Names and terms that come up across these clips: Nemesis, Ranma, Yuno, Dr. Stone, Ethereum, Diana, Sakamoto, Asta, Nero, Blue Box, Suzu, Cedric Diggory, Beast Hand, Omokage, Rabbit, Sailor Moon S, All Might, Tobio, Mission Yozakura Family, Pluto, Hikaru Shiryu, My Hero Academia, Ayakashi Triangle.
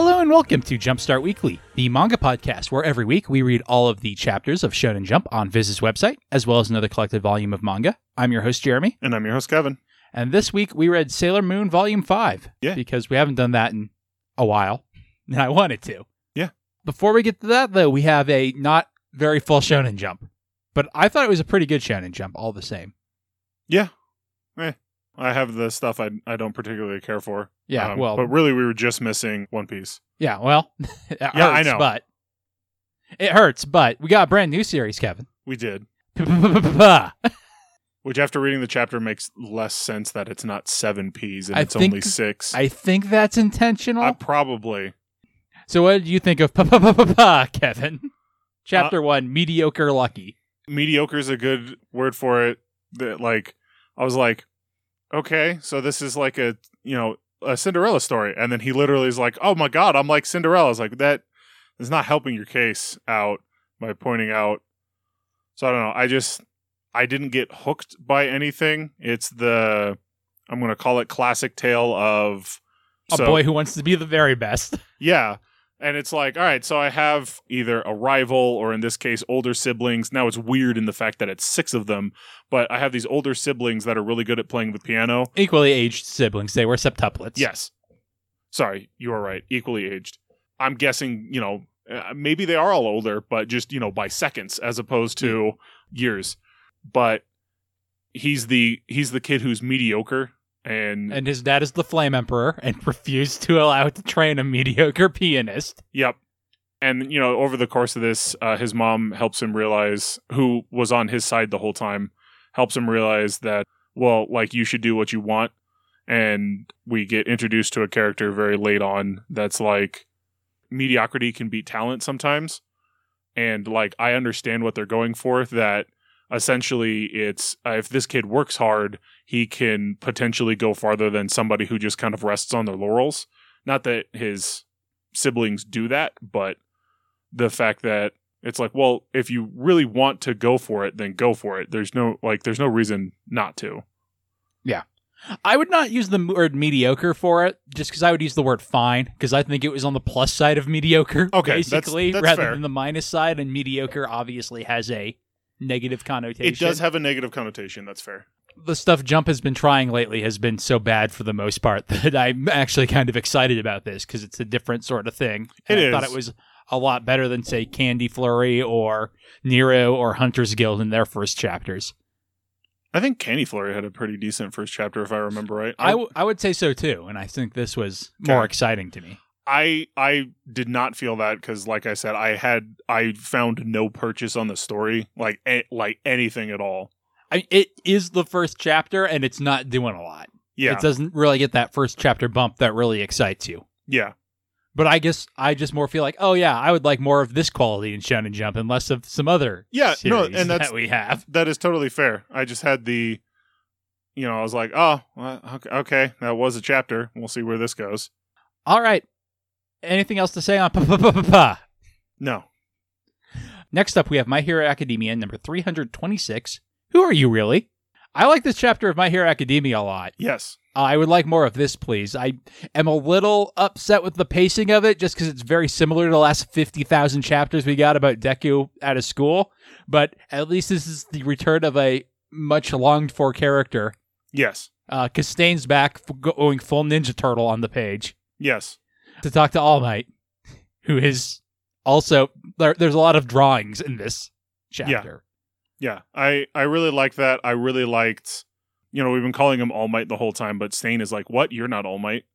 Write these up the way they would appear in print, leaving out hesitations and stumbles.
Hello and welcome to Jumpstart Weekly, the manga podcast where every week we read all of the chapters of Shonen Jump on Viz's website, as well as another collected volume of manga. I'm your host, Jeremy. And I'm your host, Kevin. And this week we read Sailor Moon Volume 5. Yeah. Because we haven't done that in a while, and I wanted to. Yeah. Before we get to that, though, we have a not very full Shonen Jump, but I thought it was a pretty good Shonen Jump all the same. Yeah. I have the stuff I don't particularly care for. Yeah, well... But really, we were just missing One Piece. Yeah, well, it hurts, I know, but... It hurts, but we got a brand new series, Kevin. We did. Which, after reading the chapter, makes less sense that it's not 7 Ps and it's only 6. I think that's intentional. Probably. So what did you think of Kevin? Chapter 1, Mediocre Lucky. Mediocre is a good word for it. That, like, I was like... Okay, so this is like a Cinderella story, and then he literally is like, "Oh my God, I'm like Cinderella." It's like that is not helping your case out by pointing out. So I don't know. I didn't get hooked by anything. It's I'm going to call it classic tale of a boy who wants to be the very best. Yeah, and it's like, all right, so I have either a rival or in this case older siblings. Now it's weird in the fact that it's 6 of them. But I have these older siblings that are really good at playing the piano. Equally aged siblings. They were septuplets. Yes. Sorry, you are right. Equally aged. I'm guessing, maybe they are all older, but just, by seconds as opposed to years. But he's the kid who's mediocre. And his dad is the Flame Emperor and refused to allow it to train a mediocre pianist. Yep. And, over the course of this, his mom helps him realize, who was on his side the whole time, helps him realize that, well, like, you should do what you want. And we get introduced to a character very late on that's like, mediocrity can beat talent sometimes. And, like, I understand what they're going for, that essentially it's, if this kid works hard, he can potentially go farther than somebody who just kind of rests on their laurels. Not that his siblings do that, but the fact that it's like, well, if you really want to go for it, then go for it. There's no reason not to. Yeah. I would not use the word mediocre for it, just because I would use the word fine, because I think it was on the plus side of mediocre, okay, basically, that's rather fair. Than the minus side, and mediocre obviously has a negative connotation. It does have a negative connotation, that's fair. The stuff Jump has been trying lately has been so bad for the most part that I'm actually kind of excited about this, because it's a different sort of thing. I thought it was... a lot better than, say, Candy Flurry or Nero or Hunter's Guild in their first chapters. I think Candy Flurry had a pretty decent first chapter, if I remember right. I would say so, too, and I think this was more exciting to me. I did not feel that because, like I said, I found no purchase on the story, like anything at all. It is the first chapter, and it's not doing a lot. Yeah. It doesn't really get that first chapter bump that really excites you. Yeah. But I guess I just more feel like, oh yeah, I would like more of this quality in Shonen Jump and less of some other series that we have. That is totally fair. I just had the, I was like, oh, okay, that was a chapter. We'll see where this goes. All right. Anything else to say on Pa? No. Next up, we have My Hero Academia, number 326. Who are you really? I like this chapter of My Hero Academia a lot. Yes. I would like more of this, please. I am a little upset with the pacing of it, just because it's very similar to the last 50,000 chapters we got about Deku out of school. But at least this is the return of a much longed-for character. Yes. Because Stain's back, going full Ninja Turtle on the page. Yes. To talk to All Might, who is also... There's a lot of drawings in this chapter. Yeah. I really like that. I really liked... we've been calling him All Might the whole time, but Stain is like, what? You're not All Might.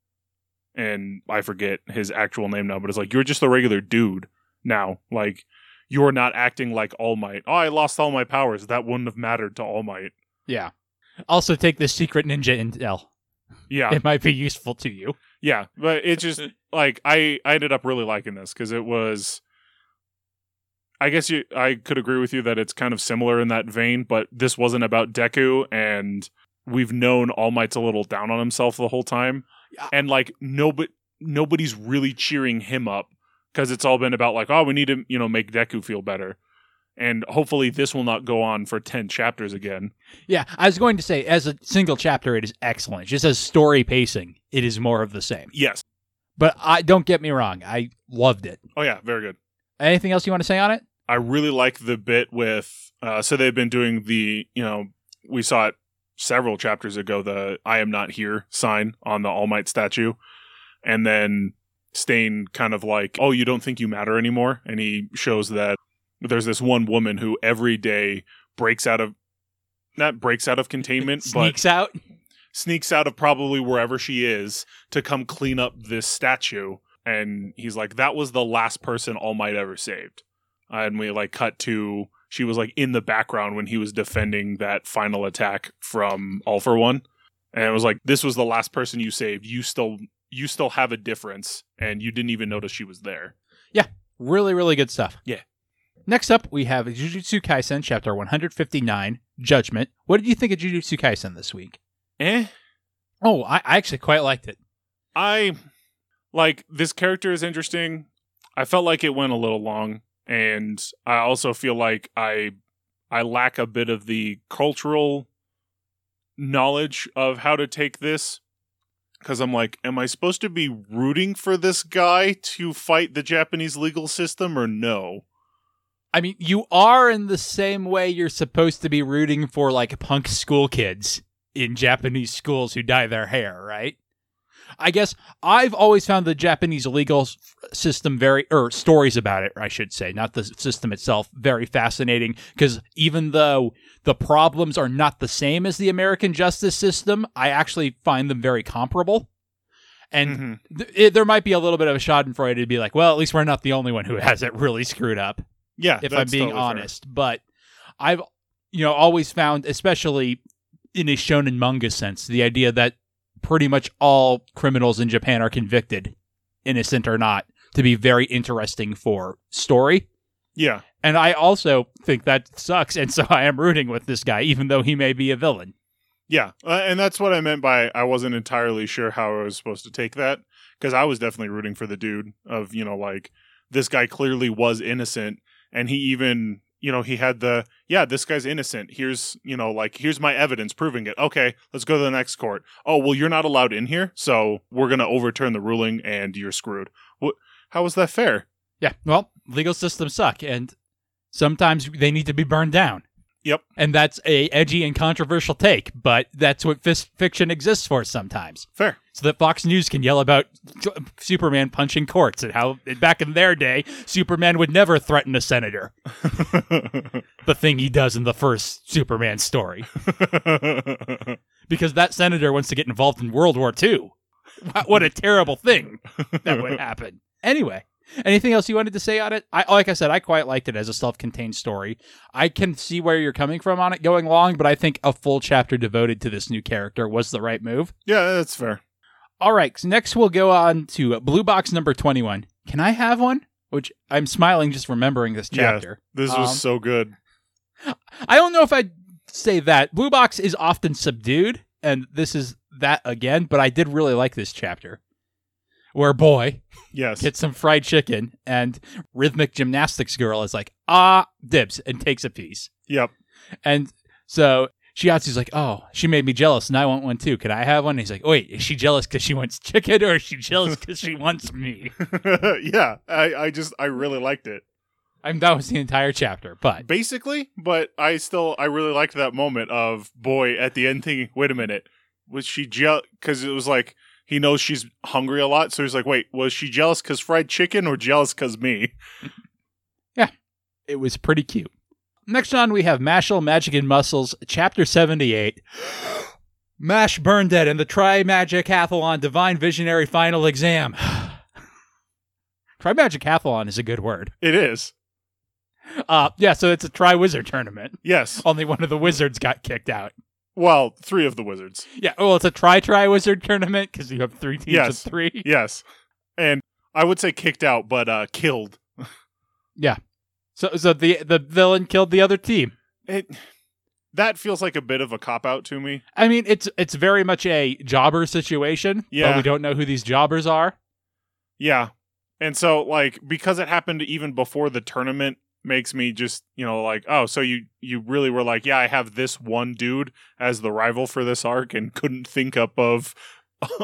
And I forget his actual name now, but it's like, you're just a regular dude now. Like, you're not acting like All Might. Oh, I lost all my powers. That wouldn't have mattered to All Might. Yeah. Also, take this secret ninja intel. Yeah. It might be useful to you. Yeah, but it's just, like, I ended up really liking this, because it was... I guess I could agree with you that it's kind of similar in that vein, but this wasn't about Deku, and we've known All Might's a little down on himself the whole time. Yeah. And like nobody's really cheering him up, because it's all been about like, oh, we need to, make Deku feel better. And hopefully this will not go on for 10 chapters again. Yeah, I was going to say, as a single chapter, it is excellent. Just as story pacing, it is more of the same. Yes. But I don't get me wrong, I loved it. Oh yeah, very good. Anything else you want to say on it? I really like the bit with, so they've been doing the, you know, we saw it several chapters ago, the I am not here sign on the All Might statue. And then Stain kind of like, oh, you don't think you matter anymore? And he shows that there's this one woman who every day breaks out of containment, sneaks out of probably wherever she is to come clean up this statue. And he's like, that was the last person All Might ever saved. And we like cut to, she was like in the background when he was defending that final attack from All for One. And it was like, this was the last person you saved. You still have a difference, and you didn't even notice she was there. Yeah. Really, really good stuff. Yeah. Next up, we have Jujutsu Kaisen Chapter 159, Judgment. What did you think of Jujutsu Kaisen this week? Oh, I actually quite liked it. This character is interesting. I felt like it went a little long, and I also feel like I lack a bit of the cultural knowledge of how to take this, because I'm like, am I supposed to be rooting for this guy to fight the Japanese legal system or no? I mean, you are in the same way you're supposed to be rooting for, like, punk school kids in Japanese schools who dye their hair, right? I guess I've always found the Japanese legal system stories about it, I should say, not the system itself, very fascinating, because even though the problems are not the same as the American justice system, I actually find them very comparable. And there might be a little bit of a schadenfreude to be like, well, at least we're not the only one who has it really screwed up. Yeah, if I'm being honest, but I've, always found, especially in a shonen manga sense, the idea that pretty much all criminals in Japan are convicted, innocent or not, to be very interesting for story. Yeah. And I also think that sucks, and so I am rooting with this guy, even though he may be a villain. Yeah, and that's what I meant by I wasn't entirely sure how I was supposed to take that, because I was definitely rooting for the dude of, this guy clearly was innocent. And he even, he had the, yeah, this guy's innocent. Here's, here's my evidence proving it. Okay, let's go to the next court. Oh, well, you're not allowed in here, so we're going to overturn the ruling and you're screwed. How is that fair? Yeah, well, legal systems suck, and sometimes they need to be burned down. Yep. And that's a edgy and controversial take, but that's what fiction exists for sometimes. Fair. So that Fox News can yell about Superman punching courts and how, back in their day, Superman would never threaten a senator. The thing he does in the first Superman story. Because that senator wants to get involved in World War II. What a terrible thing that would happen. Anyway. Anything else you wanted to say on it? Like I said, I quite liked it as a self-contained story. I can see where you're coming from on it going long, but I think a full chapter devoted to this new character was the right move. Yeah, that's fair. All right, so next we'll go on to Blue Box number 21. Can I have one? Which I'm smiling just remembering this chapter. Yeah, this was so good. I don't know if I'd say that. Blue Box is often subdued, and this is that again, but I did really like this chapter. Where boy gets some fried chicken and rhythmic gymnastics girl is like, dips and takes a piece. Yep. And so Shiatsu's like, oh, she made me jealous and I want one too. Can I have one? And he's like, wait, is she jealous because she wants chicken or is she jealous because she wants me? Yeah, I really liked it. That was the entire chapter, but. Basically, but I really liked that moment of boy at the end thinking, wait a minute, was she jealous? Because it was like. He knows she's hungry a lot, so he's like, wait, was she jealous because fried chicken or jealous because me? Yeah, it was pretty cute. Next on, we have Mashle, Magic and Muscles, Chapter 78. Mash burned dead in the Tri-Magic Hathalon Divine Visionary Final Exam. Tri-Magic Hathalon is a good word. It is. So it's a Tri-Wizard tournament. Yes. Only one of the wizards got kicked out. Well, three of the wizards. Yeah, well, it's a tri-wizard tournament, because you have three teams of three. Yes, and I would say kicked out, but killed. Yeah, so the villain killed the other team. That feels like a bit of a cop-out to me. I mean, it's very much a jobber situation, but we don't know who these jobbers are. Yeah, and so, because it happened even before the tournament, makes me just, oh, so you really were like, yeah, I have this one dude as the rival for this arc and couldn't think up of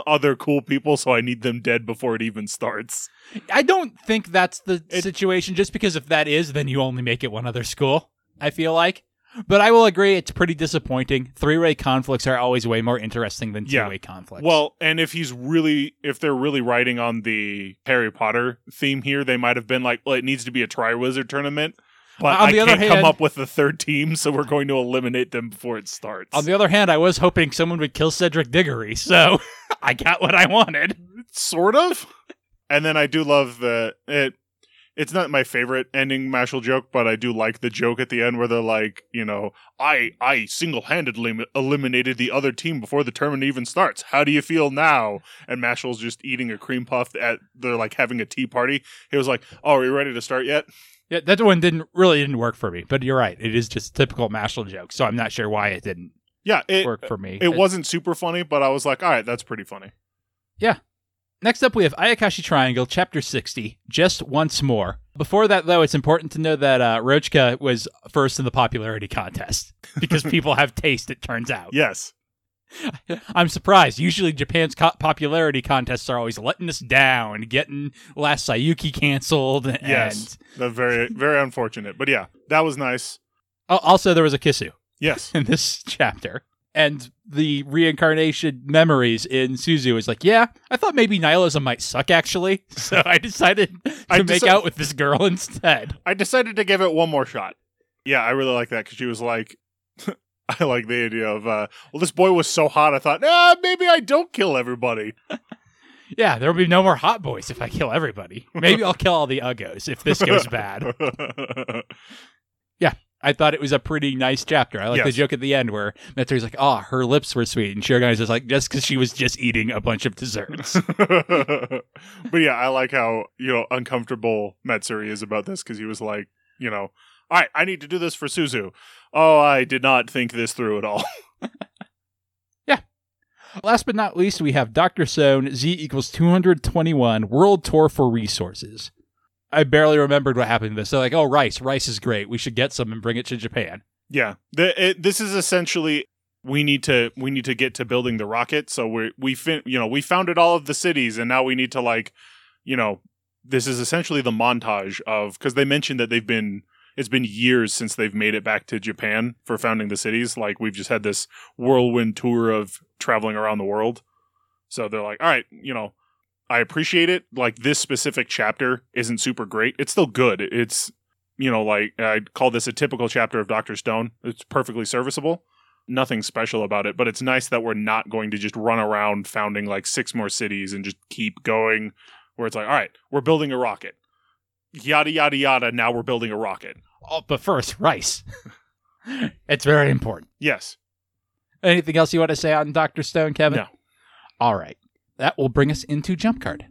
other cool people, so I need them dead before it even starts. I don't think that's the situation, just because if that is, then you only make it one other school, I feel like. But I will agree, it's pretty disappointing. Three-way conflicts are always way more interesting than two-way conflicts. Well, and if they're really riding on the Harry Potter theme here, they might have been like, well, it needs to be a Triwizard tournament, but I can't come up with the third team, so we're going to eliminate them before it starts. On the other hand, I was hoping someone would kill Cedric Diggory, so I got what I wanted. Sort of. And then I do love the... It's not my favorite ending Mashle joke, but I do like the joke at the end where they're like, you know, I single-handedly eliminated the other team before the tournament even starts. How do you feel now? And Mashle's just eating a cream puff. They're like having a tea party. He was like, oh, are you ready to start yet? Yeah, that one didn't work for me, but you're right. It is just a typical Mashle joke, so I'm not sure why it didn't work for me. It wasn't super funny, but I was like, all right, that's pretty funny. Yeah. Next up, we have Ayakashi Triangle, Chapter 60, Just Once More. Before that, though, it's important to know that Rochka was first in the popularity contest, because people have taste, it turns out. Yes. I'm surprised. Usually, Japan's popularity contests are always letting us down, getting Last Sayuki canceled. Yes, that's very, very unfortunate. But yeah, that was nice. Also, there was a Kisu. Yes. In this chapter. And the reincarnation memories in Suzu is like, yeah, I thought maybe nihilism might suck, actually. So I decided to make out with this girl instead. I decided to give it one more shot. Yeah, I really like that because she was like, I like the idea of, well, this boy was so hot, I thought, maybe I don't kill everybody. Yeah, there'll be no more hot boys if I kill everybody. Maybe I'll kill all the uggos if this goes bad. Yeah. I thought it was a pretty nice chapter. I like the joke at the end where Matsuri's like, oh, her lips were sweet. And Shirogane is like, just because she was just eating a bunch of desserts. But yeah, I like how, you know, uncomfortable Matsuri is about this because he was like, you know, all right, I need to do this for Suzu. Oh, I did not think this through at all. Yeah. Last but not least, we have Dr. Stone, Z = 221, World Tour for Resources. I barely remembered what happened to this. They're like, oh, rice. Rice is great. We should get some and bring it to Japan. Yeah. This is essentially, we need to get to building the rocket. So we founded all of the cities and now we need to like, you know, this is essentially the montage of, because they mentioned that it's been years since they've made it back to Japan for founding the cities. Like we've just had this whirlwind tour of traveling around the world. So they're like, all right, you know, I appreciate it. Like, this specific chapter isn't super great. It's still good. It's, you know, like, I'd call this a typical chapter of Dr. Stone. It's perfectly serviceable. Nothing special about it, but it's nice that we're not going to just run around founding, like, 6 more cities and just keep going, where it's like, all right, we're building a rocket. Yada, yada, yada, now we're building a rocket. Oh, but first, rice. It's very important. Yes. Anything else you want to say on Dr. Stone, Kevin? No. All right. That will bring us into Jump Card.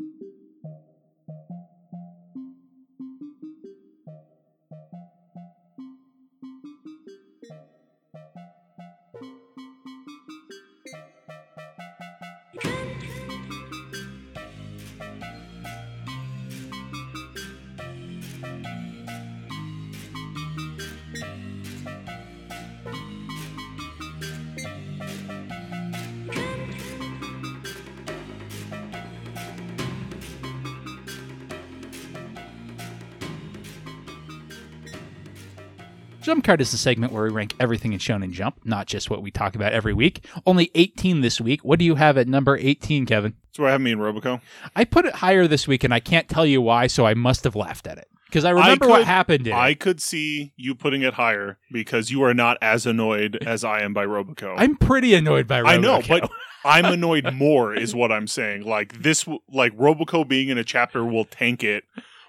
Jump Card is the segment where we rank everything in Shonen Jump, not just what we talk about every week. Only 18 this week. What do you have at number 18, Kevin? That's where I have me in Robico. I put it higher this week, and I can't tell you why, so I must have laughed at it. Because I remember what happened in it. I could see you putting it higher, because you are not as annoyed as I am by Robico. I'm pretty annoyed by Robico. I know, but I'm annoyed more is what I'm saying. Like, Robico being in a chapter will tank it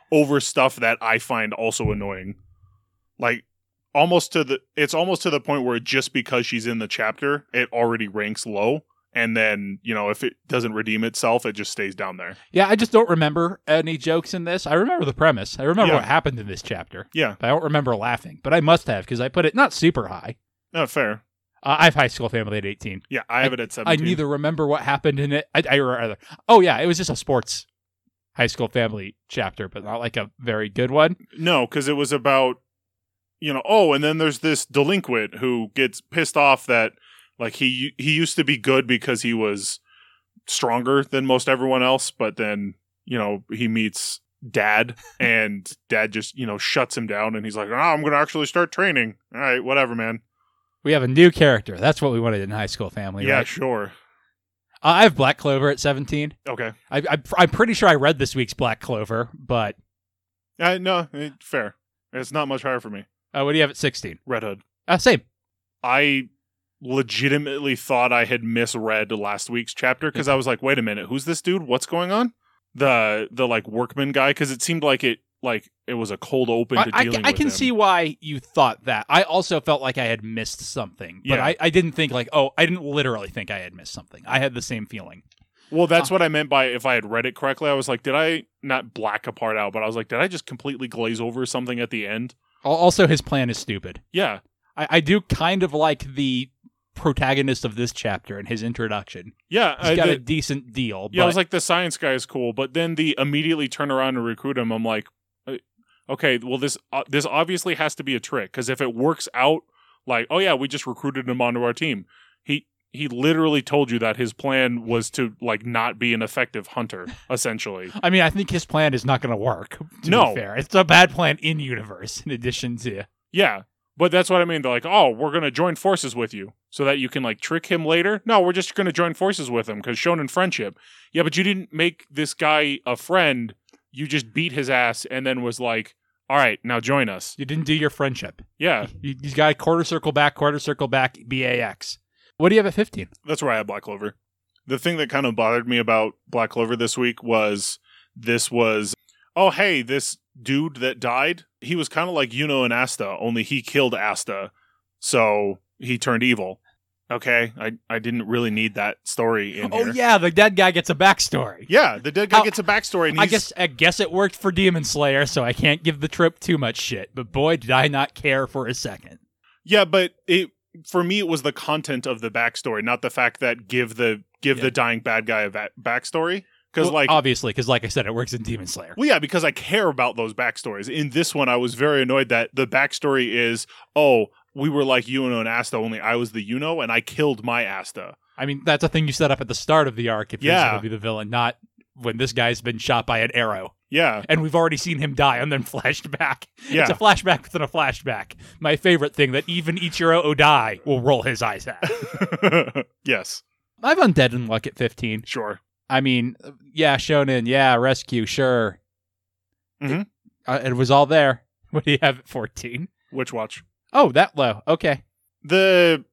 over stuff that I find also annoying. Like... it's almost to the point where just because she's in the chapter, it already ranks low. And then, you know, if it doesn't redeem itself, it just stays down there. Yeah, I just don't remember any jokes in this. I remember the premise. I remember what happened in this chapter. Yeah. But I don't remember laughing, but I must have because I put it not super high. No, fair. I have High School Family at 18. Yeah, I have it at 17. I neither remember what happened in it. It was just a sports High School Family chapter, but not like a very good one. No, because it was about... You know, oh, and then there's this delinquent who gets pissed off that, like, he used to be good because he was stronger than most everyone else, but then, you know, he meets Dad, and Dad just, you know, shuts him down, and he's like, oh, I'm going to actually start training. All right, whatever, man. We have a new character. That's what we wanted in High School Family, yeah, right? Sure. I have Black Clover at 17. Okay. I'm pretty sure I read this week's Black Clover, but... Fair. It's not much higher for me. What do you have at 16? Red Hood. Same. I legitimately thought I had misread last week's chapter, because I was like, wait a minute, who's this dude? What's going on? The like workman guy, because it seemed like it was a cold open to dealing with I can him. See why you thought that. I also felt like I had missed something, but yeah. I didn't think like, oh, I didn't literally think I had missed something. I had the same feeling. Well, that's what I meant by if I had read it correctly. I was like, did I not black a part out, but I was like, did I just completely glaze over something at the end? Also, his plan is stupid. Yeah. I do kind of like the protagonist of this chapter and his introduction. Yeah. He's got a decent deal. Yeah, but... I was like, the science guy is cool, but then the immediately turn around and recruit him, I'm like, okay, well, this obviously has to be a trick, because if it works out, like, oh yeah, we just recruited him onto our team. He literally told you that his plan was to like not be an effective hunter, essentially. I mean, I think his plan is not going to work, to be fair. It's a bad plan in universe, in addition to... Yeah, but that's what I mean. They're like, oh, we're going to join forces with you so that you can like trick him later. No, we're just going to join forces with him because shonen friendship. Yeah, but you didn't make this guy a friend. You just beat his ass and then was like, all right, now join us. You didn't do your friendship. Yeah. You got quarter circle back, BAX. What do you have at 15? That's where I have Black Clover. The thing that kind of bothered me about Black Clover this week was oh, hey, this dude that died, he was kind of like Yuno and Asta, only he killed Asta, so he turned evil. Okay, I didn't really need that story in here. Oh, yeah, the dead guy gets a backstory. Yeah, the dead guy gets a backstory. And I guess it worked for Demon Slayer, so I can't give the trope too much shit. But boy, did I not care for a second. Yeah, but for me, it was the content of the backstory, not the fact that the dying bad guy a backstory. Well, obviously, because like I said, it works in Demon Slayer. Well, yeah, because I care about those backstories. In this one, I was very annoyed that the backstory is, oh... we were like Yuno and Asta, only I was the Yuno, and I killed my Asta. I mean, that's a thing you set up at the start of the arc if he's going to be the villain, not when this guy's been shot by an arrow. Yeah. And we've already seen him die and then flashed back. Yeah. It's a flashback within a flashback. My favorite thing that even Ichiro Oda will roll his eyes at. Yes. I've Undead and Luck at 15. Sure. I mean, yeah, Shonen, yeah, Rescue, sure. Mm-hmm. It was all there. What do you have at 14? Witch Watch. Oh, that low. Okay. The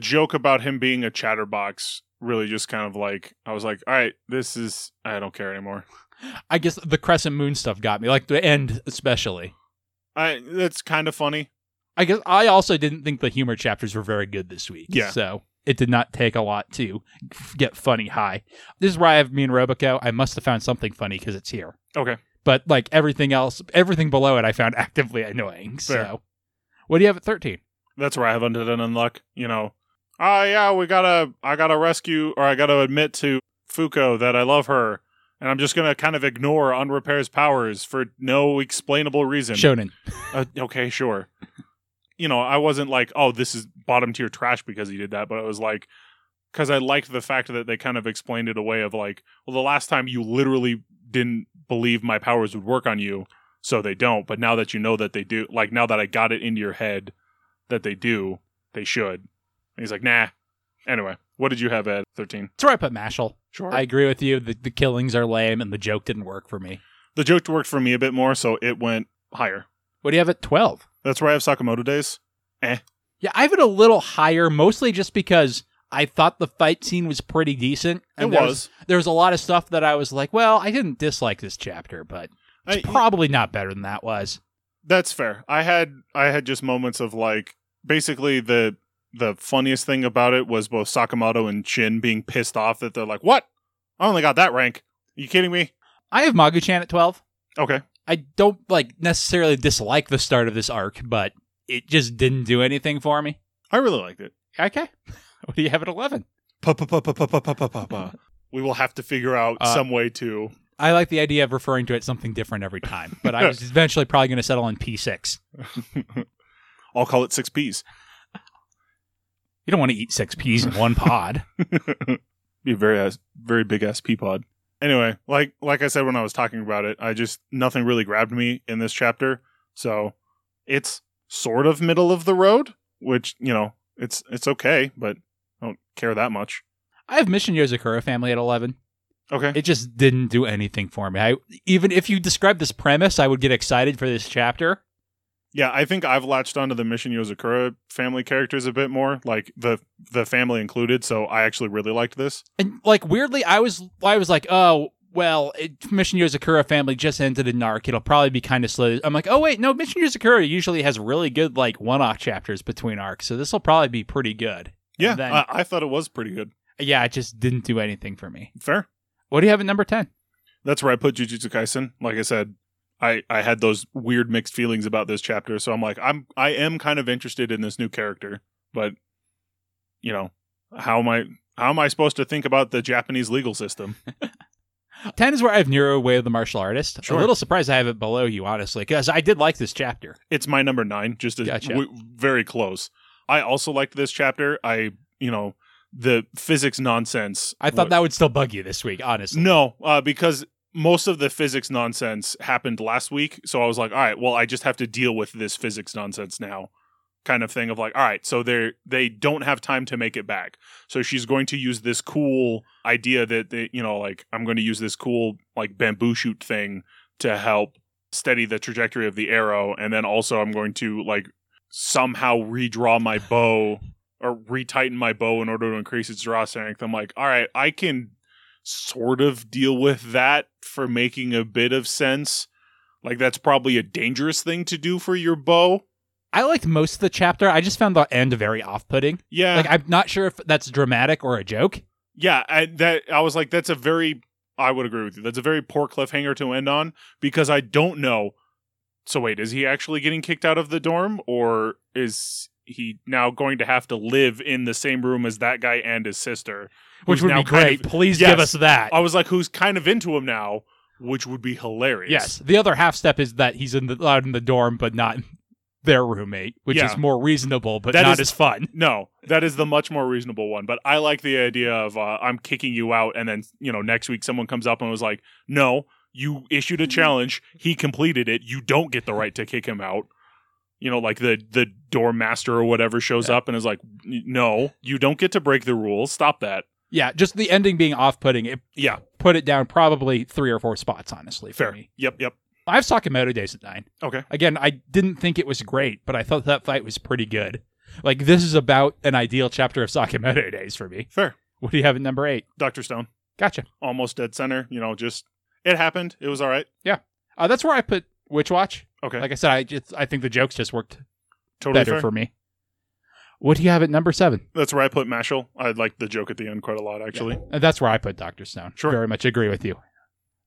joke about him being a chatterbox really just kind of like, I was like, all right, this is, I don't care anymore. I guess the Crescent Moon stuff got me, like the end especially. That's kind of funny. I guess I also didn't think the humor chapters were very good this week. Yeah. So it did not take a lot to get funny high. This is where I have me and Robico. I must have found something funny because it's here. Okay. But like everything else, everything below it, I found actively annoying. Fair. So. What do you have at 13? That's where I have Undead and Unluck. You know, I gotta rescue, or I gotta admit to Fuko that I love her, and I'm just gonna kind of ignore Unrepair's powers for no explainable reason. Shonen. Okay, sure. You know, I wasn't like, oh, this is bottom tier trash because he did that, but it was like, because I liked the fact that they kind of explained it away of like, well, the last time you literally didn't believe my powers would work on you. So they don't, but now that you know that they do, like now that I got it into your head that they do, they should. And he's like, nah. Anyway, what did you have at 13? That's where I put Mashle. Sure. I agree with you. The killings are lame and the joke didn't work for me. The joke worked for me a bit more, so it went higher. What do you have at 12? That's where I have Sakamoto Days. Yeah, I have it a little higher, mostly just because I thought the fight scene was pretty decent. And there was a lot of stuff that I was like, well, I didn't dislike this chapter, but... It's probably not better than that was. That's fair. I had just moments of like, basically the funniest thing about it was both Sakamoto and Shin being pissed off that they're like, what? I only got that rank. Are you kidding me? I have Magu-chan at 12. Okay. I don't like necessarily dislike the start of this arc, but it just didn't do anything for me. I really liked it. Okay. What do you have at 11? We will have to figure out some way to... I like the idea of referring to it something different every time, but I was eventually probably going to settle on P6. I'll call it 6 Ps. You don't want to eat 6 Ps in one pod. be a very big ass peapod. Anyway, like I said when I was talking about it, nothing really grabbed me in this chapter. So it's sort of middle of the road, which, you know, it's okay, but I don't care that much. I have Mission Yozakura Family at 11. Okay. It just didn't do anything for me. Even if you describe this premise, I would get excited for this chapter. Yeah, I think I've latched onto the Mission Yozakura Family characters a bit more, like the family included, so I actually really liked this. And like weirdly, I was like, oh, well, Mission Yozakura Family just ended an arc. It'll probably be kind of slow. I'm like, oh wait, no, Mission Yozakura usually has really good like one-off chapters between arcs, so this will probably be pretty good. Yeah, then, I thought it was pretty good. Yeah, it just didn't do anything for me. Fair. What do you have at number 10? That's where I put Jujutsu Kaisen. Like I said, I had those weird mixed feelings about this chapter, so I'm like, I am kind of interested in this new character, but you know, how am I supposed to think about the Japanese legal system? 10 is where I have Nero, Way of the Martial Artist. Sure. A little surprised I have it below you, honestly, because I did like this chapter. It's my number 9, just as gotcha. Very close. I also liked this chapter. The physics nonsense. I thought that would still bug you this week, honestly. No, because most of the physics nonsense happened last week, so I was like, all right, well, I just have to deal with this physics nonsense now, kind of thing of like, all right, so they don't have time to make it back, so she's going to use this cool idea that they, you know, like I'm going to use this cool like bamboo shoot thing to help steady the trajectory of the arrow, and then also I'm going to like somehow redraw my bow or retighten my bow in order to increase its draw strength. I'm like, all right, I can sort of deal with that for making a bit of sense. Like, that's probably a dangerous thing to do for your bow. I liked most of the chapter. I just found the end very off-putting. Yeah. Like, I'm not sure if that's dramatic or a joke. Yeah, I was like, I would agree with you. That's a very poor cliffhanger to end on, because I don't know. So wait, is he actually getting kicked out of the dorm, or is he now going to have to live in the same room as that guy and his sister? Which would be great. Please give us that. I was like, who's kind of into him now, which would be hilarious. Yes. The other half step is that he's out in the dorm, but not their roommate, which is more reasonable, but not as fun. No, that is the much more reasonable one. But I like the idea of I'm kicking you out, and then you know next week someone comes up and was like, no, you issued a challenge. He completed it. You don't get the right to kick him out. You know, like the dorm master or whatever shows up and is like, no, you don't get to break the rules. Stop that. Yeah, just the ending being off-putting. It put it down probably 3 or 4 spots, honestly, for me. Yep. I have Sakamoto Days at 9. Okay. Again, I didn't think it was great, but I thought that fight was pretty good. Like, this is about an ideal chapter of Sakamoto Days for me. Fair. What do you have at number 8? Dr. Stone. Gotcha. Almost dead center. You know, just, it happened. It was all right. Yeah. That's where I put Witch Watch. Okay. Like I said, I think the jokes just worked totally better for me. What do you have at number 7? That's where I put Mashle. I like the joke at the end quite a lot, actually. Yeah. That's where I put Dr. Stone. Sure. Very much agree with you.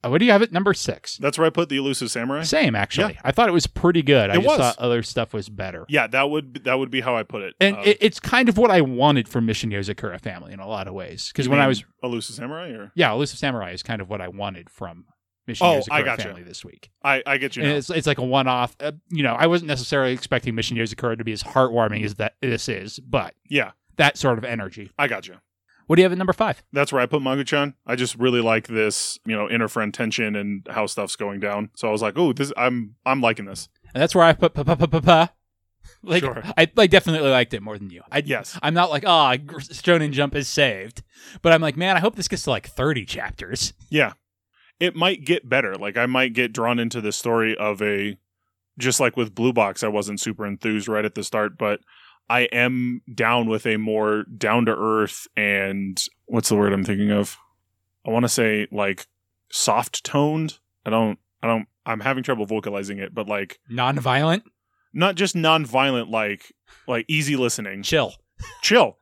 What do you have at number 6? That's where I put the Elusive Samurai. Same, actually. Yeah. I thought it was pretty good. I just thought other stuff was better. Yeah, that would be how I put it. And it's kind of what I wanted from Mission Yozakura Family in a lot of ways. Because when I was Elusive Samurai, or yeah, Elusive Samurai is kind of what I wanted from Mission Yozakura Family this week. I get you. And it's like a one-off. You know, I wasn't necessarily expecting Mission Yozakura to be as heartwarming as that this is, but yeah, that sort of energy. I got you. What do you have at number 5? That's where I put Magu-chan. I just really like this, you know, inner friend tension and how stuff's going down. So I was like, oh, this I'm liking this. And that's where I put pa. Like, sure. I definitely liked it more than you. Yes. I'm not like, Shonen Jump is saved. But I'm like, man, I hope this gets to like 30 chapters. Yeah. It might get better. Like, I might get drawn into the story of just like with Blue Box, I wasn't super enthused right at the start, but I am down with a more down-to-earth and, what's the word I'm thinking of? I want to say, like, soft-toned. I'm having trouble vocalizing it, but like... Non-violent? Not just non-violent, like easy listening. Chill.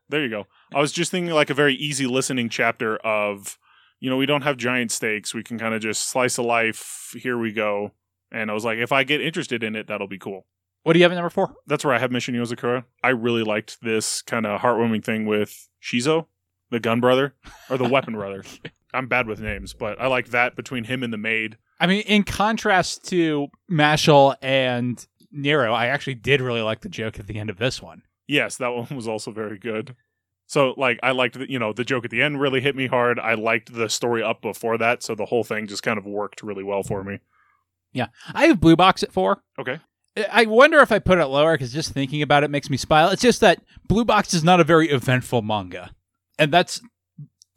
There you go. I was just thinking like a very easy listening chapter of... You know, we don't have giant stakes. We can kind of just slice of life. Here we go. And I was like, if I get interested in it, that'll be cool. What do you have at number 4? That's where I have Mission Yozakura. I really liked this kind of heartwarming thing with Shizo, the gun brother, or the weapon brother. I'm bad with names, but I like that between him and the maid. I mean, in contrast to Mashle and Nero, I actually did really like the joke at the end of this one. Yes, that one was also very good. So, like, I liked that, you know, the joke at the end really hit me hard. I liked the story up before that, so the whole thing just kind of worked really well for me. Yeah. I have Blue Box at 4. Okay. I wonder if I put it lower, because just thinking about it makes me smile. It's just that Blue Box is not a very eventful manga, and that's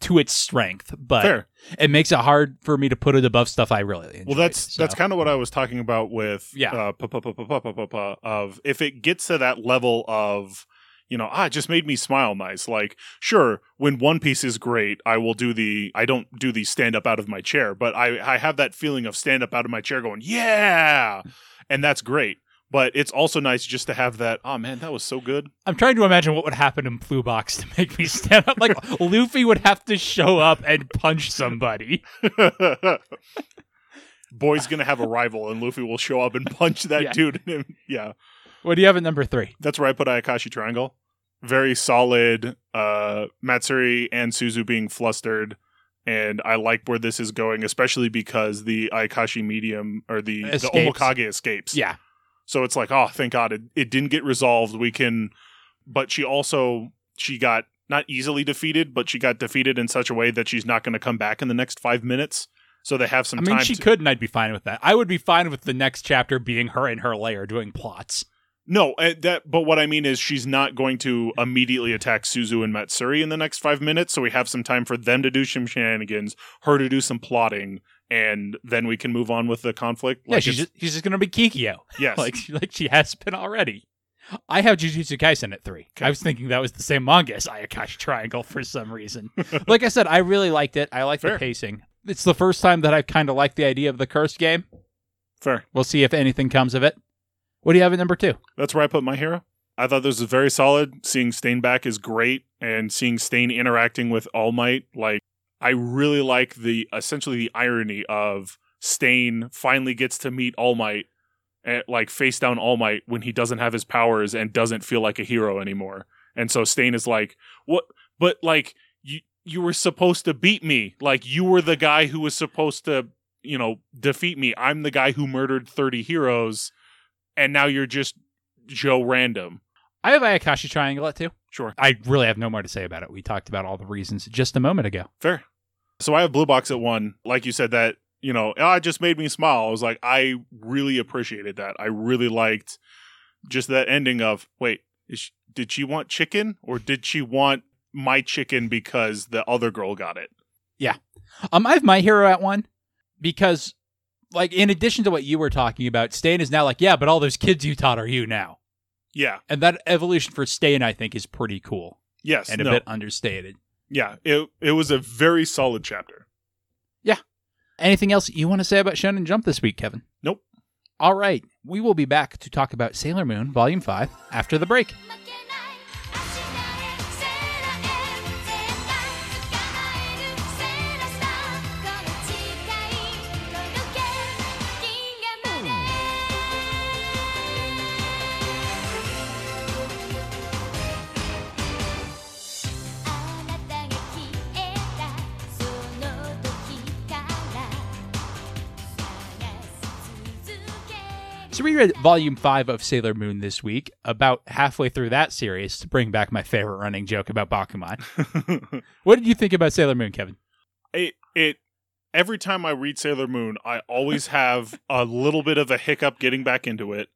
to its strength, but fair. It makes it hard for me to put it above stuff I really enjoy. Well, that's kind of what I was talking about with of if it gets to that level of, you know, it just made me smile nice. Like, sure, when One Piece is great, I don't do the stand up out of my chair, but I have that feeling of stand up out of my chair going, yeah, and that's great. But it's also nice just to have that, oh man, that was so good. I'm trying to imagine what would happen in Blue Box to make me stand up. Like, Luffy would have to show up and punch somebody. Boy's going to have a rival, and Luffy will show up and punch that dude. Yeah. What do you have at number 3? That's where I put Ayakashi Triangle. Very solid. Matsuri and Suzu being flustered. And I like where this is going, especially because the Ayakashi medium, or the Omokage escapes. Yeah. So it's like, oh, thank God it didn't get resolved. But she got not easily defeated, but she got defeated in such a way that she's not going to come back in the next 5 minutes. So they have some time. I mean, she could, and I'd be fine with that. I would be fine with the next chapter being her in her lair doing plots. No, but what I mean is she's not going to immediately attack Suzu and Matsuri in the next 5 minutes. So we have some time for them to do some shenanigans, her to do some plotting. And then we can move on with the conflict. Like, yeah, she's just going to be Kikyo. Yes. like she has been already. I have Jujutsu Kaisen at 3. Okay. I was thinking that was the same manga as Ayakashi Triangle for some reason. Like I said, I really liked it. I like the pacing. It's the first time that I've kind of liked the idea of the cursed game. Fair. We'll see if anything comes of it. What do you have at number 2? That's where I put My Hero. I thought this was very solid. Seeing Stain back is great. And seeing Stain interacting with All Might, like, I really like the irony of Stain finally gets to meet All Might, like face down All Might when he doesn't have his powers and doesn't feel like a hero anymore. And so Stain is like, what? But like, you were supposed to beat me. Like, you were the guy who was supposed to, you know, defeat me. I'm the guy who murdered 30 heroes. And now you're just Joe Random. I have Ayakashi Triangle at 2. Sure. I really have no more to say about it. We talked about all the reasons just a moment ago. Fair. So I have Blue Box at 1. Like you said, that, you know, it just made me smile. I was like, I really appreciated that. I really liked just that ending of, wait, did she want chicken, or did she want my chicken because the other girl got it? Yeah. I have My Hero at 1 because, like, in addition to what you were talking about, Stain is now like, yeah, but all those kids you taught are you now. Yeah. And that evolution for Stain, I think, is pretty cool. Yes. And a bit understated. Yeah. It was a very solid chapter. Yeah. Anything else you want to say about Shonen Jump this week, Kevin? Nope. All right. We will be back to talk about Sailor Moon Volume 5 after the break. So we read Volume 5 of Sailor Moon this week, about halfway through that series, to bring back my favorite running joke about Bakuman. What did you think about Sailor Moon, Kevin? Every time I read Sailor Moon, I always have a little bit of a hiccup getting back into it.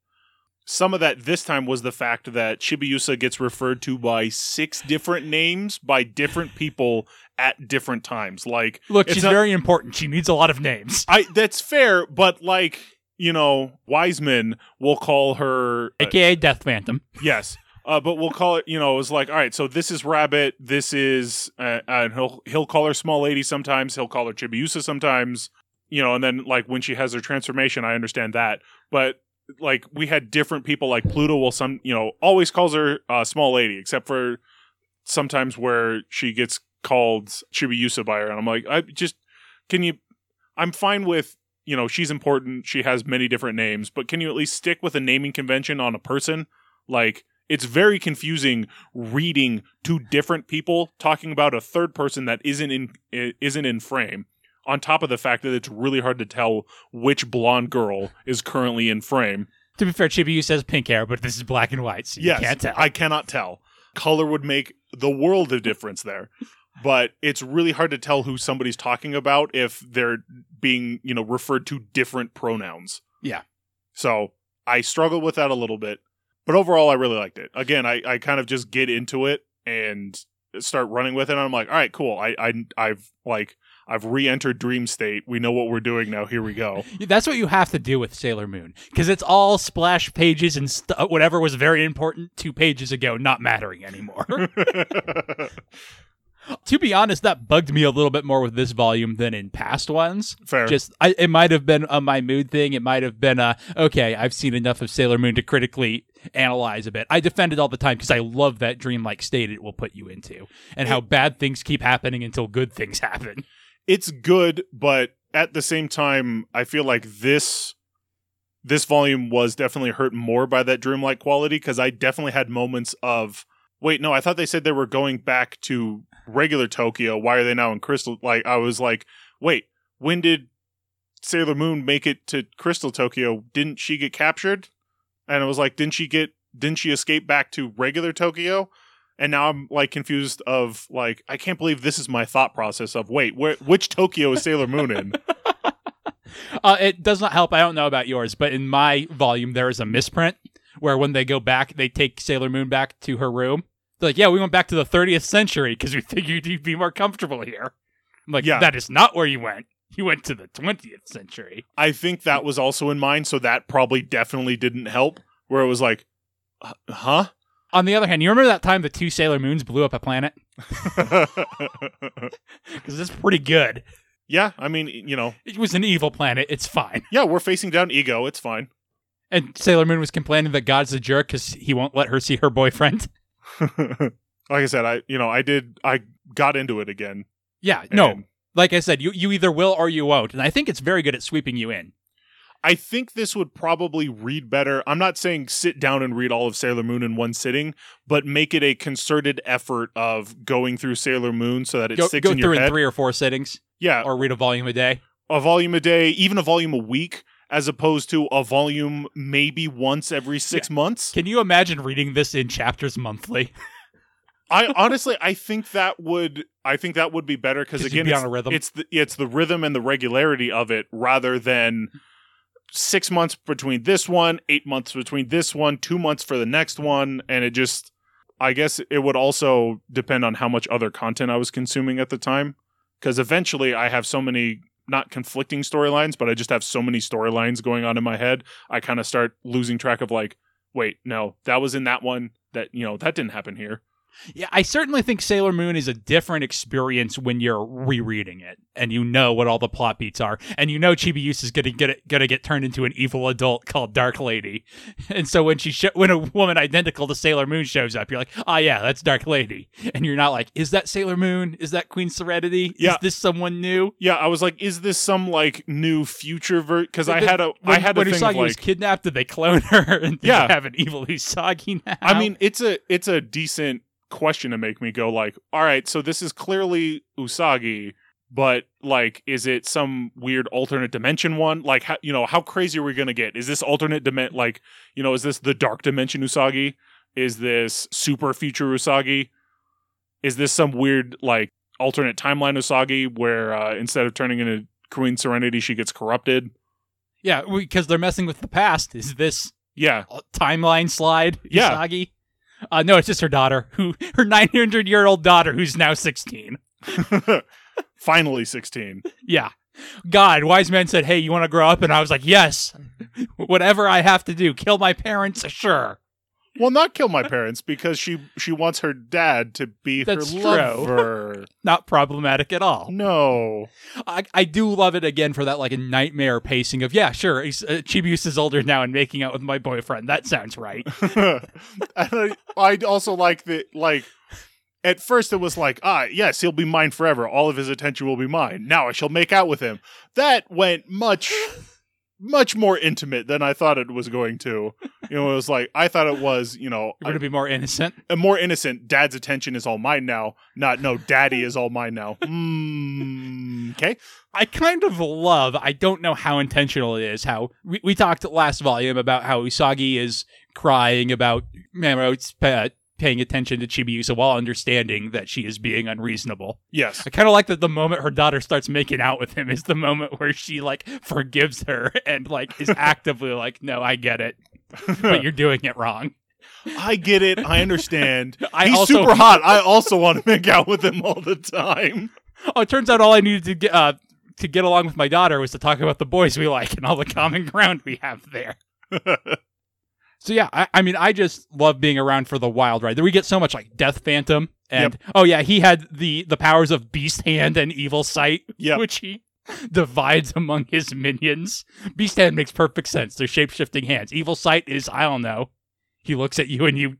Some of that this time was the fact that Chibiusa gets referred to by 6 different names by different people at different times. Like, look, she's very important. She needs a lot of names. That's fair, but like, you know, Wiseman will call her AKA Death Phantom. Yes. But we'll call it, you know, it's like, all right, so this is Rabbit. This is, and he'll call her Small Lady sometimes. He'll call her Chibiusa sometimes, you know, and then like when she has her transformation, I understand that. But like we had different people, like Pluto always calls her Small Lady, except for sometimes where she gets called Chibiusa by her. And I'm like, I'm fine with, you know, she's important. She has many different names, but can you at least stick with a naming convention on a person? Like, it's very confusing reading 2 different people talking about a third person that isn't in frame. On top of the fact that it's really hard to tell which blonde girl is currently in frame. To be fair, Chibiusa has pink hair, but this is black and white, so you can't tell. I cannot tell. color would make the world of difference there. But it's really hard to tell who somebody's talking about if they're being, you know, referred to different pronouns. Yeah. So I struggle with that a little bit. But overall, I really liked it. Again, I kind of just get into it and start running with it. And I'm like, all right, cool. I've re-entered dream state. We know what we're doing now. Here we go. That's what you have to do with Sailor Moon, because it's all splash pages and whatever was very important 2 pages ago not mattering anymore. To be honest, that bugged me a little bit more with this volume than in past ones. Fair. It might have been a my mood thing. It might have been okay, I've seen enough of Sailor Moon to critically analyze a bit. I defend it all the time because I love that dreamlike state it will put you into and how bad things keep happening until good things happen. It's good, but at the same time, I feel like this volume was definitely hurt more by that dreamlike quality, because I definitely had moments of... Wait, no, I thought they said they were going back to regular Tokyo. Why are they now in Crystal? Like, I was like, wait, when did Sailor Moon make it to Crystal Tokyo? Didn't she get captured? And I was like, didn't she escape back to regular Tokyo? And now I'm like confused of like, I can't believe this is my thought process of, wait, which Tokyo is Sailor Moon in? It does not help. I don't know about yours, but in my volume, there is a misprint where when they go back, they take Sailor Moon back to her room. Like, yeah, we went back to the 30th century because we figured you'd be more comfortable here. I'm like, yeah. That is not where you went. You went to the 20th century. I think that was also in mind, so that probably definitely didn't help, where it was like, huh? On the other hand, you remember that time the 2 Sailor Moons blew up a planet? Because it's pretty good. Yeah, I mean, you know. It was an evil planet. It's fine. Yeah, we're facing down Ego. It's fine. And Sailor Moon was complaining that God's a jerk because he won't let her see her boyfriend. Like I said, I got into it again. Yeah, no. Like I said, you either will or you won't. And I think it's very good at sweeping you in. I think this would probably read better. I'm not saying sit down and read all of Sailor Moon in one sitting, but make it a concerted effort of going through Sailor Moon so that it sticks in your head. Go through in 3 or 4 sittings. Yeah. Or read a volume a day. A volume a day, even a volume a week, as opposed to a volume maybe once every 6 months. Can you imagine reading this in chapters monthly? I think that would be better, because again, be on a rhythm. It's the rhythm and the regularity of it, rather than 6 months between this one, 8 months between this one, 2 months for the next one, and it just, I guess it would also depend on how much other content I was consuming at the time, because eventually I have so many, not conflicting storylines, but I just have so many storylines going on in my head, I kind of start losing track of like, wait, no, that was in that one, that, you know, that didn't happen here. Yeah, I certainly think Sailor Moon is a different experience when you're rereading it and you know what all the plot beats are, and you know Chibiusa is going to get turned into an evil adult called Dark Lady. And so when a woman identical to Sailor Moon shows up, you're like, "Oh yeah, that's Dark Lady." And you're not like, "Is that Sailor Moon? Is that Queen Serenity? Yeah. Is this someone new?" Yeah, I was like, "Is this some like new future cuz I had a thing like, when Usagi was kidnapped, did they clone her and they have an evil Usagi now?" I mean, it's a decent question to make me go like, all right, so this is clearly Usagi, but like, is it some weird alternate dimension one? Like, how, you know, how crazy are we gonna get? Is this alternate dimension? Like, you know, is this the dark dimension Usagi? Is this super future Usagi? Is this some weird like alternate timeline Usagi where instead of turning into Queen Serenity, she gets corrupted? Yeah, because they're messing with the past. Is this timeline slide Usagi? Yeah. No, it's just her daughter, her 900-year-old daughter, who's now 16. Finally 16. Yeah. God, Wiseman said, hey, you want to grow up? And I was like, yes, whatever I have to do. Kill my parents? Sure. Well, not kill my parents, because she wants her dad to be her lover. Not problematic at all. No. I do love it again for that like a nightmare pacing of, yeah, sure, Chibiusa is older now and making out with my boyfriend. That sounds right. I also like that, like, at first it was like, yes, he'll be mine forever. All of his attention will be mine. Now I shall make out with him. That went much more intimate than I thought it was going to. You know, it was like, I thought it was, you know... You're going to be more innocent? More innocent. Dad's attention is all mine now. No, daddy is all mine now. Okay. I kind of love, I don't know how intentional it is, how... We talked last volume about how Usagi is crying about Mamoru's paying attention to Chibiusa while understanding that she is being unreasonable. Yes. I kind of like that the moment her daughter starts making out with him is the moment where she, like, forgives her and, like, is actively like, no, I get it, but you're doing it wrong. I get it. I understand. He's also super hot. I also want to make out with him all the time. Oh, it turns out all I needed to get along with my daughter was to talk about the boys we like and all the common ground we have there. So yeah, I mean, I just love being around for the wild ride. We get so much like Death Phantom and oh yeah, he had the powers of Beast Hand and Evil Sight, which he divides among his minions. Beast Hand makes perfect sense. They're shape-shifting hands. Evil Sight is, I don't know, he looks at you and you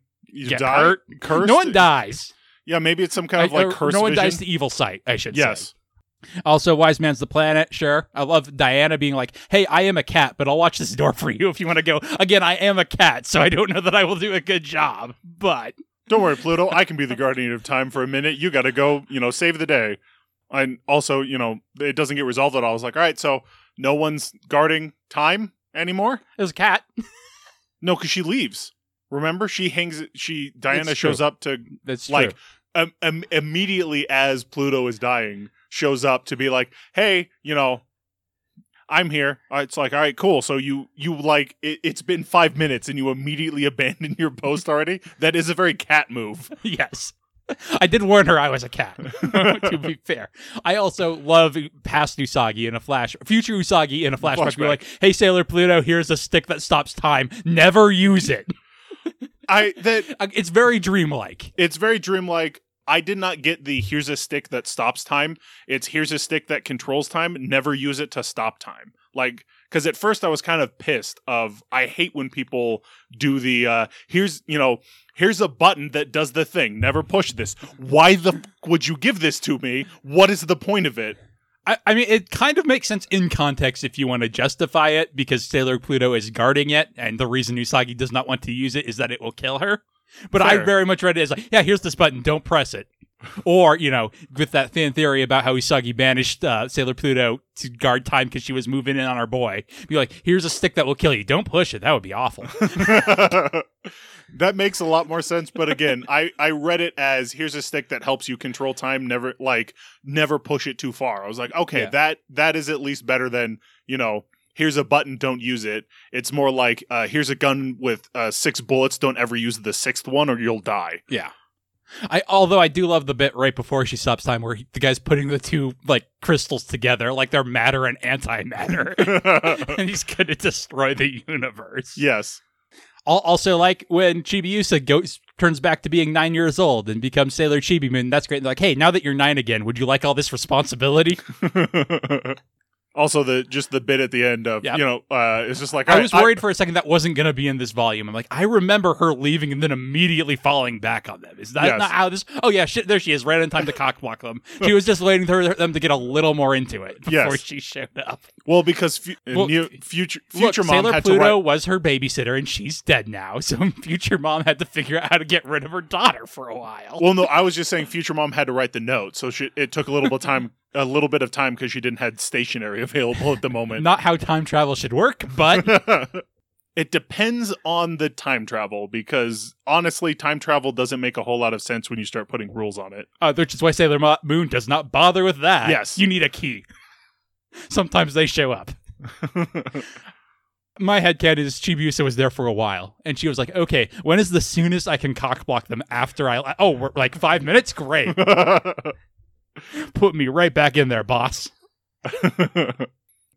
get hurt. Cursed? No one dies. Yeah, maybe it's some kind of like curse. No one dies to Evil Sight, I should say. Also, Wise Man's the planet, sure. I love Diana being like, hey, I am a cat, but I'll watch this door for you if you want to go. Again, I am a cat, so I don't know that I will do a good job, but... Don't worry, Pluto, I can be the guardian of time for a minute. You gotta go, save the day. And also, it doesn't get resolved at all. I was like, all right, so no one's guarding time anymore? It was a cat. No, because she leaves. Remember? Diana shows up to... That's true. Like, immediately as Pluto is dying... shows up to be like, hey, I'm here. It's like, all right, cool. So you like, it's been 5 minutes and you immediately abandon your post already? That is a very cat move. Yes. I did warn her I was a cat, to be fair. I also love past Usagi in a flash, future Usagi in a flashback. We're like, hey, Sailor Pluto, here's a stick that stops time. Never use it. It's very dreamlike. It's very dreamlike. I did not get the here's a stick that stops time. It's here's a stick that controls time. Never use it to stop time. Like, because at first I was kind of pissed I hate when people do the here's a button that does the thing. Never push this. Why the would you give this to me? What is the point of it? I mean, it kind of makes sense in context if you want to justify it, because Sailor Pluto is guarding it. And the reason Usagi does not want to use it is that it will kill her. But fair. I very much read it as like, yeah, here's this button, don't press it. Or, with that fan theory about how Usagi banished Sailor Pluto to guard time because she was moving in on our boy. Be like, here's a stick that will kill you. Don't push it. That would be awful. That makes a lot more sense. But again, I read it as here's a stick that helps you control time. Never push it too far. I was like, okay, that is at least better than, here's a button, don't use it. It's more like, here's a gun with 6 bullets, don't ever use the 6th one or you'll die. Yeah. Although I do love the bit right before she stops time where the guy's putting the two, like, crystals together, like they're matter and antimatter. And he's going to destroy the universe. Yes. Also, like, when Chibiusa turns back to being 9 years old and becomes Sailor Chibi-Moon, that's great. And like, hey, now that you're 9 again, would you like all this responsibility? Also, the bit at the end of, it's just like... I was worried for a second that wasn't going to be in this volume. I'm like, I remember her leaving and then immediately falling back on them. Is that not how this... Oh, yeah, shit, there she is, right in time to cockblock them. She was just waiting for them to get a little more into it before she showed up. Well, because future mom Sailor had Pluto was her babysitter, and she's dead now, so future mom had to figure out how to get rid of her daughter for a while. Well, no, I was just saying future mom had to write the note, so it took a little bit of time because she didn't have stationery available at the moment. Not how time travel should work, but... It depends on the time travel, because honestly, time travel doesn't make a whole lot of sense when you start putting rules on it. Which is why Sailor Moon does not bother with that. Yes. You need a key. Sometimes they show up. My headcanon is Chibiusa was there for a while, and she was like, okay, when is the soonest I can cockblock them after I... Oh, we're like 5 minutes? Great. Put me right back in there, boss.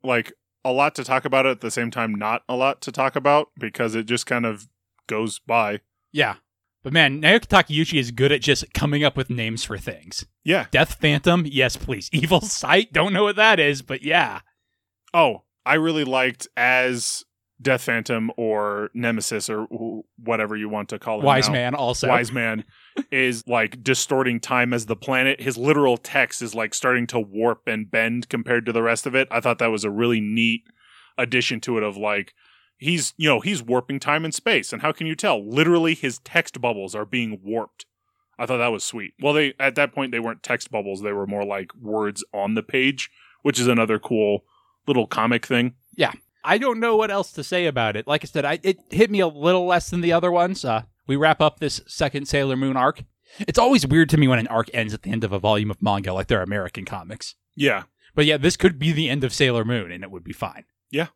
Like, a lot to talk about at the same time, not a lot to talk about, because it just kind of goes by. Yeah. But man, Naoki Takeuchi is good at just coming up with names for things. Yeah. Death Phantom, yes please. Evil Sight, don't know what that is, but yeah. Oh, I really liked as Death Phantom or Nemesis or whatever you want to call him. Wiseman is like distorting time as the planet. His literal text is like starting to warp and bend compared to the rest of it. I thought that was a really neat addition to it of like, he's warping time and space. And how can you tell? Literally his text bubbles are being warped. I thought that was sweet. Well, at that point, they weren't text bubbles. They were more like words on the page, which is another cool little comic thing. Yeah. I don't know what else to say about it. Like I said, it hit me a little less than the other ones. we wrap up this second Sailor Moon arc. It's always weird to me when an arc ends at the end of a volume of manga, like they're American comics. Yeah. But yeah, this could be the end of Sailor Moon, and it would be fine. Yeah.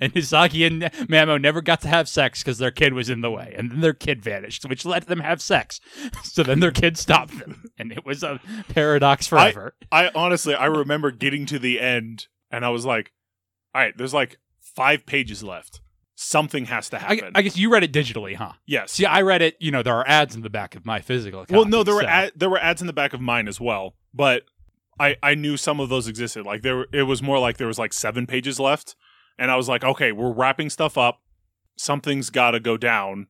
And Izagi and Mamo never got to have sex because their kid was in the way, and then their kid vanished, which let them have sex. So then their kid stopped them, and it was a paradox forever. I honestly remember getting to the end, and I was like, all right, there's like 5 pages left. Something has to happen. I guess you read it digitally, huh? Yes. See, I read it, there are ads in the back of my physical copy. Well, no, there were ads in the back of mine as well, but I knew some of those existed. Like it was more like there was like 7 pages left. And I was like, okay, we're wrapping stuff up. Something's got to go down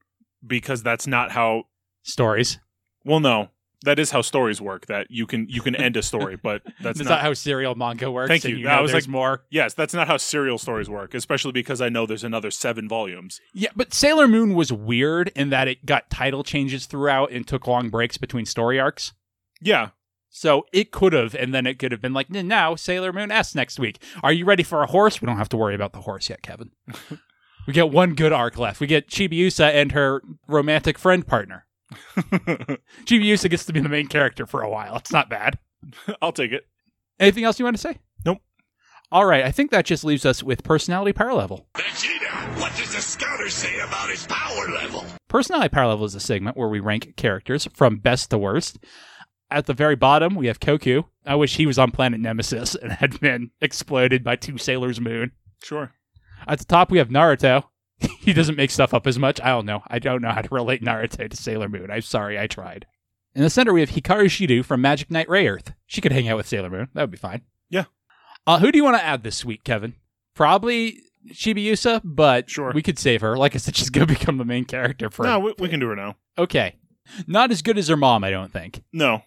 because that's not how stories. Well, no, that is how stories work. That you can end a story, but that's not how serial manga works. Thank you. And I was like, more. Yes, that's not how serial stories work, especially because I know there's another 7 volumes. Yeah, but Sailor Moon was weird in that it got title changes throughout and took long breaks between story arcs. Yeah. So it could have, and then it could have been like, now Sailor Moon S next week. Are you ready for a horse? We don't have to worry about the horse yet, Kevin. We get one good arc left. We get Chibiusa and her romantic friend partner. Chibiusa gets to be the main character for a while. It's not bad. I'll take it. Anything else you want to say? Nope. All right, I think that just leaves us with personality power level. Vegeta, what does the scouter say about his power level? Personality power level is a segment where we rank characters from best to worst. At the very bottom, we have Koku. I wish he was on Planet Nemesis and had been exploded by 2 Sailors Moon. Sure. At the top, we have Naruto. He doesn't make stuff up as much. I don't know. I don't know how to relate Naruto to Sailor Moon. I'm sorry, I tried. In the center, we have Hikaru Shiryu from Magic Knight Rayearth. She could hang out with Sailor Moon. That would be fine. Yeah. Who do you want to add this week, Kevin? Probably Chibiusa, but sure. We could save her. Like I said, she's going to become the main character. No, we can do her now. Okay. Not as good as her mom, I don't think. No.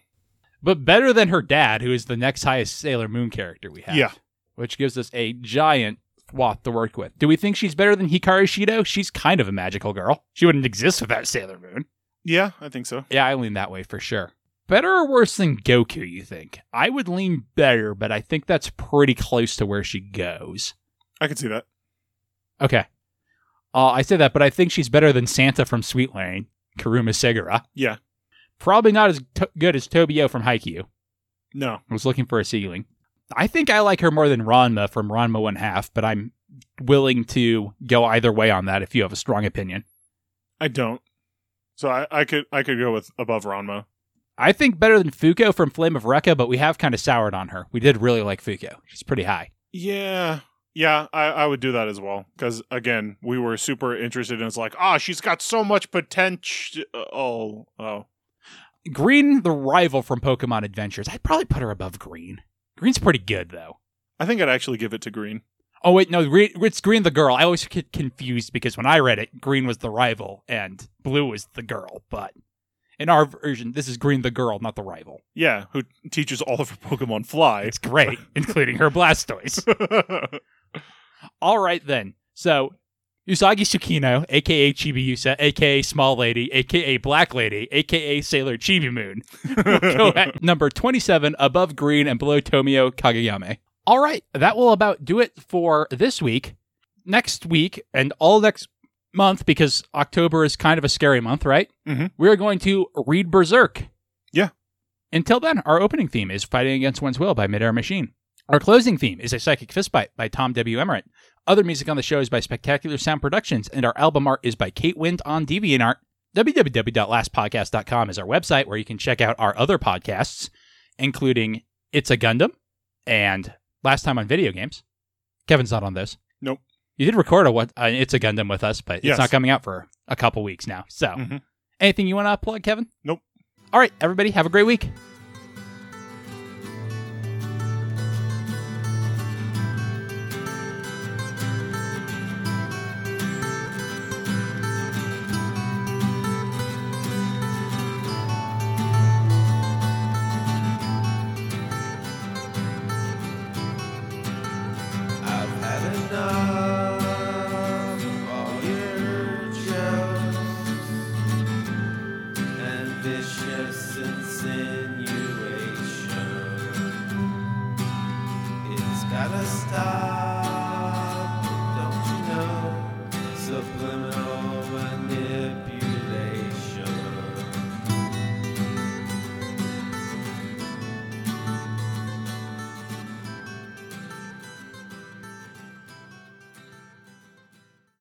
But better than her dad, who is the next highest Sailor Moon character we have. Yeah. Which gives us a giant swath to work with. Do we think she's better than Hikaru Shiryu? She's kind of a magical girl. She wouldn't exist without Sailor Moon. Yeah, I think so. Yeah, I lean that way for sure. Better or worse than Goku, you think? I would lean better, but I think that's pretty close to where she goes. I can see that. Okay. I say that, but I think she's better than Santa from Sweet Lane, Kuruma Segura. Yeah. Probably not as good as Tobio from Haikyuu. No. I was looking for a ceiling. I think I like her more than Ranma from Ranma 1/2, but I'm willing to go either way on that if you have a strong opinion. I don't. So I could go with above Ranma. I think better than Fuko from Flame of Recca, but we have kind of soured on her. We did really like Fuko. She's pretty high. Yeah. Yeah, I would do that as well. Because, again, we were super interested in it's like, she's got so much potential. Oh. Green, the rival from Pokemon Adventures. I'd probably put her above Green. Green's pretty good, though. I think I'd actually give it to Green. Oh, wait, no, it's Green the girl. I always get confused because when I read it, Green was the rival and Blue was the girl. But in our version, this is Green the girl, not the rival. Yeah, who teaches all of her Pokemon fly. It's great, including her Blastoise. All right, then. So, Usagi Tsukino, a.k.a. Chibiusa, a.k.a. Small Lady, a.k.a. Black Lady, a.k.a. Sailor Chibi Moon. Go at number 27, above Green and below Tomio Kageyame. All right, that will about do it for this week. Next week and all next month, because October is kind of a scary month, right? Mm-hmm. We're going to read Berserk. Yeah. Until then, our opening theme is Fighting Against One's Will by Midair Machine. Our closing theme is A Psychic Fistbite by Tom W. Emmerich. Other music on the show is by Spectacular Sound Productions, and our album art is by Kate Wind on DeviantArt. www.lastpodcast.com is our website where you can check out our other podcasts, including It's a Gundam and Last Time on Video Games. Kevin's not on those. Nope. You did record an It's a Gundam with us, but yes. It's not coming out for a couple weeks now. So Anything you want to plug, Kevin? Nope. All right, everybody, have a great week. Gotta stop.